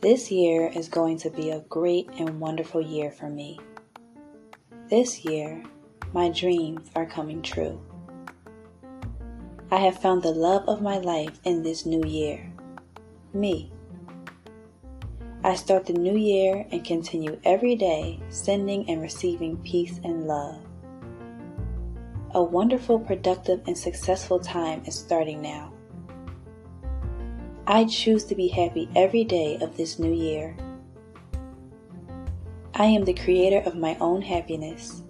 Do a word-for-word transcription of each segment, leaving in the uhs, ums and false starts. This year is going to be a great and wonderful year for me. This year, my dreams are coming true. I have found the love of my life in this new year, me. I start the new year and continue every day sending and receiving peace and love. A wonderful, productive, and successful time is starting now. I choose to be happy every day of this new year. I am the creator of my own happiness.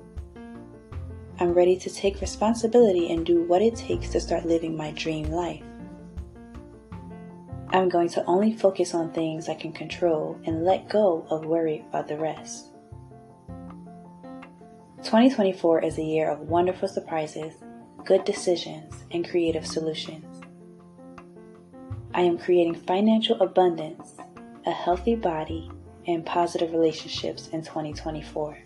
I'm ready to take responsibility and do what it takes to start living my dream life. I'm going to only focus on things I can control and let go of worry about the rest. twenty twenty-four is a year of wonderful surprises, good decisions, and creative solutions. I am creating financial abundance, a healthy body, and positive relationships in twenty twenty-four.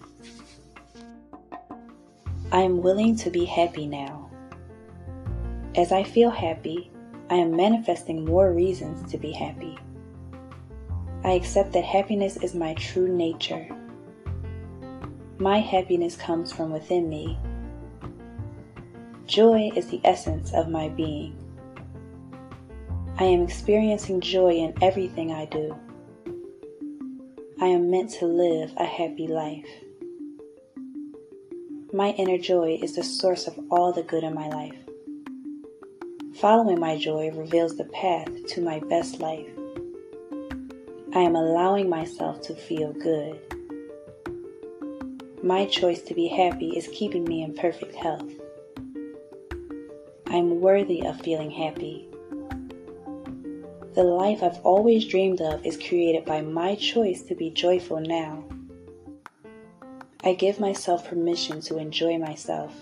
I am willing to be happy now. As I feel happy, I am manifesting more reasons to be happy. I accept that happiness is my true nature. My happiness comes from within me. Joy is the essence of my being. I am experiencing joy in everything I do. I am meant to live a happy life. My inner joy is the source of all the good in my life. Following my joy reveals the path to my best life. I am allowing myself to feel good. My choice to be happy is keeping me in perfect health. I am worthy of feeling happy. The life I've always dreamed of is created by my choice to be joyful now. I give myself permission to enjoy myself.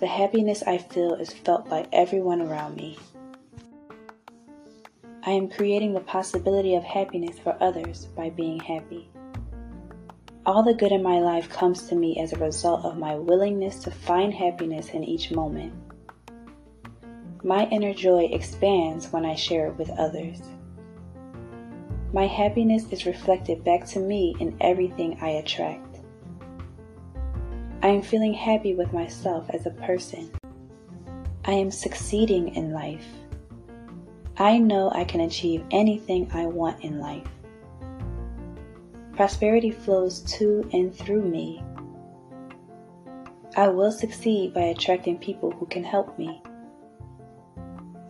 The happiness I feel is felt by everyone around me. I am creating the possibility of happiness for others by being happy. All the good in my life comes to me as a result of my willingness to find happiness in each moment. My inner joy expands when I share it with others. My happiness is reflected back to me in everything I attract. I am feeling happy with myself as a person. I am succeeding in life. I know I can achieve anything I want in life. Prosperity flows to and through me. I will succeed by attracting people who can help me.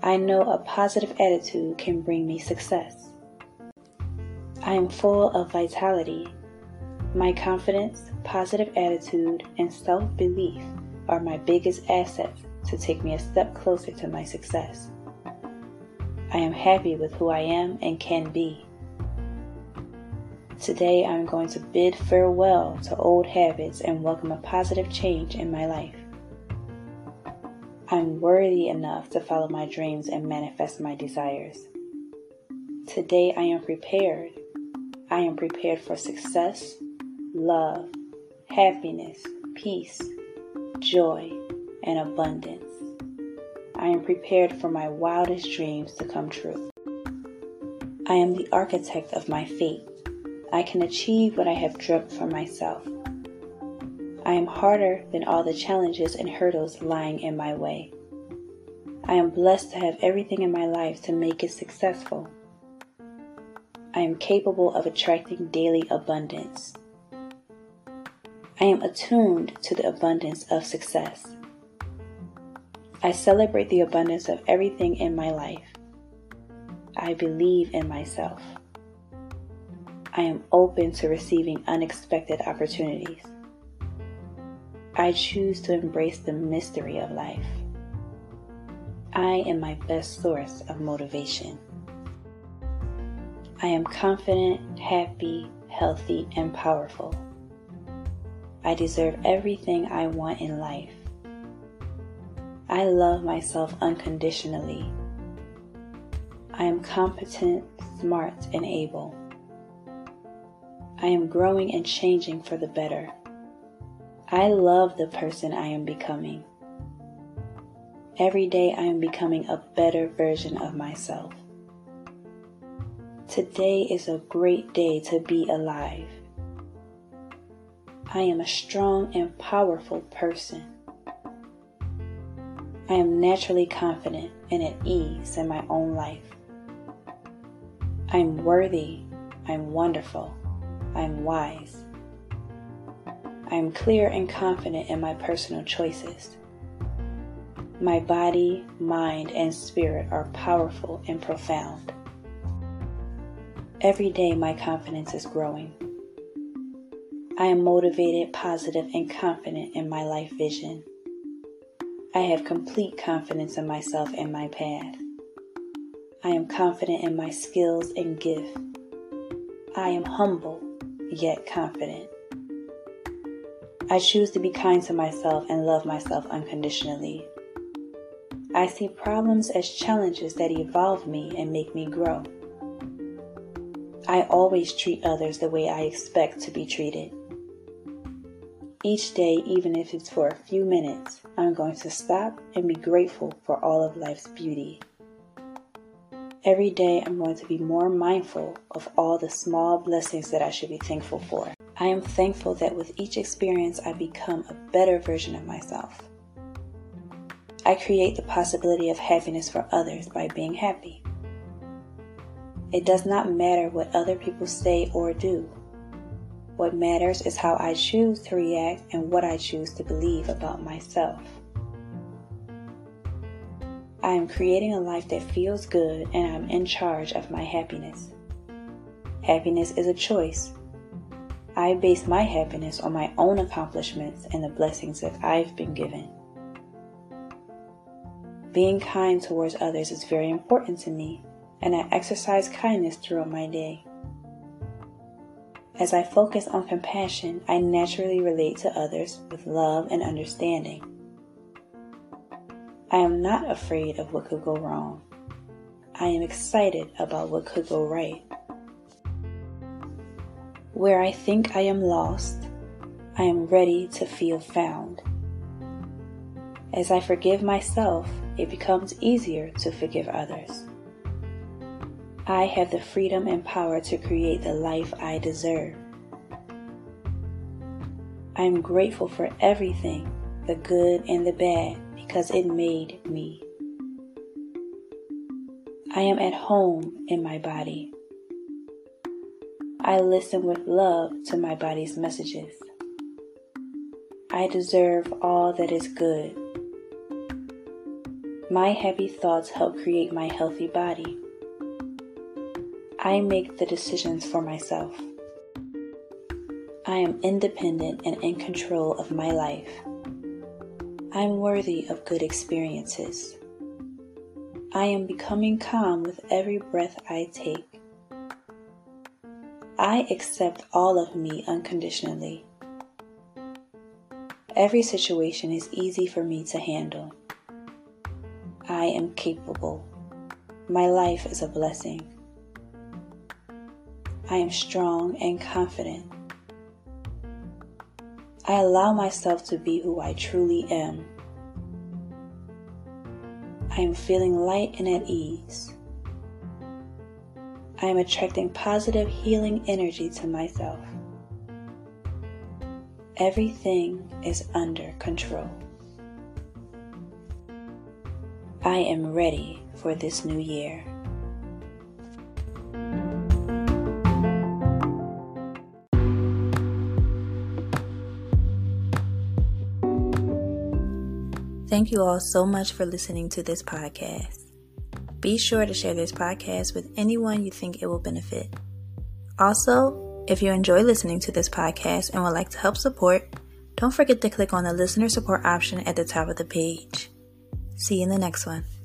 I know a positive attitude can bring me success. I am full of vitality. My confidence, positive attitude, and self-belief are my biggest assets to take me a step closer to my success. I am happy with who I am and can be. Today I am going to bid farewell to old habits and welcome a positive change in my life. I'm worthy enough to follow my dreams and manifest my desires. Today I am prepared. I am prepared for success, love, happiness, peace, joy, and abundance. I am prepared for my wildest dreams to come true. I am the architect of my fate. I can achieve what I have dreamt for myself. I am harder than all the challenges and hurdles lying in my way. I am blessed to have everything in my life to make it successful. I am capable of attracting daily abundance. I am attuned to the abundance of success. I celebrate the abundance of everything in my life. I believe in myself. I am open to receiving unexpected opportunities. I choose to embrace the mystery of life. I am my best source of motivation. I am confident, happy, healthy, and powerful. I deserve everything I want in life. I love myself unconditionally. I am competent, smart, and able. I am growing and changing for the better. I love the person I am becoming. Every day I am becoming a better version of myself. Today is a great day to be alive. I am a strong and powerful person. I am naturally confident and at ease in my own life. I am worthy. I am wonderful. I am wise. I am clear and confident in my personal choices. My body, mind, and spirit are powerful and profound. Every day my confidence is growing. I am motivated, positive, and confident in my life vision. I have complete confidence in myself and my path. I am confident in my skills and gift. I am humble, yet confident. I choose to be kind to myself and love myself unconditionally. I see problems as challenges that evolve me and make me grow. I always treat others the way I expect to be treated. Each day, even if it's for a few minutes, I'm going to stop and be grateful for all of life's beauty. Every day, I'm going to be more mindful of all the small blessings that I should be thankful for. I am thankful that with each experience, I become a better version of myself. I create the possibility of happiness for others by being happy. It does not matter what other people say or do. What matters is how I choose to react and what I choose to believe about myself. I am creating a life that feels good, and I'm in charge of my happiness. Happiness is a choice. I base my happiness on my own accomplishments and the blessings that I've been given. Being kind towards others is very important to me, and I exercise kindness throughout my day. As I focus on compassion, I naturally relate to others with love and understanding. I am not afraid of what could go wrong. I am excited about what could go right. Where I think I am lost, I am ready to feel found. As I forgive myself, it becomes easier to forgive others. I have the freedom and power to create the life I deserve. I am grateful for everything, the good and the bad, because it made me. I am at home in my body. I listen with love to my body's messages. I deserve all that is good. My happy thoughts help create my healthy body. I make the decisions for myself. I am independent and in control of my life. I'm worthy of good experiences. I am becoming calm with every breath I take. I accept all of me unconditionally. Every situation is easy for me to handle. I am capable. My life is a blessing. I am strong and confident. I allow myself to be who I truly am. I am feeling light and at ease. I am attracting positive, healing energy to myself. Everything is under control. I am ready for this new year. Thank you all so much for listening to this podcast. Be sure to share this podcast with anyone you think it will benefit. Also, if you enjoy listening to this podcast and would like to help support, don't forget to click on the listener support option at the top of the page. See you in the next one.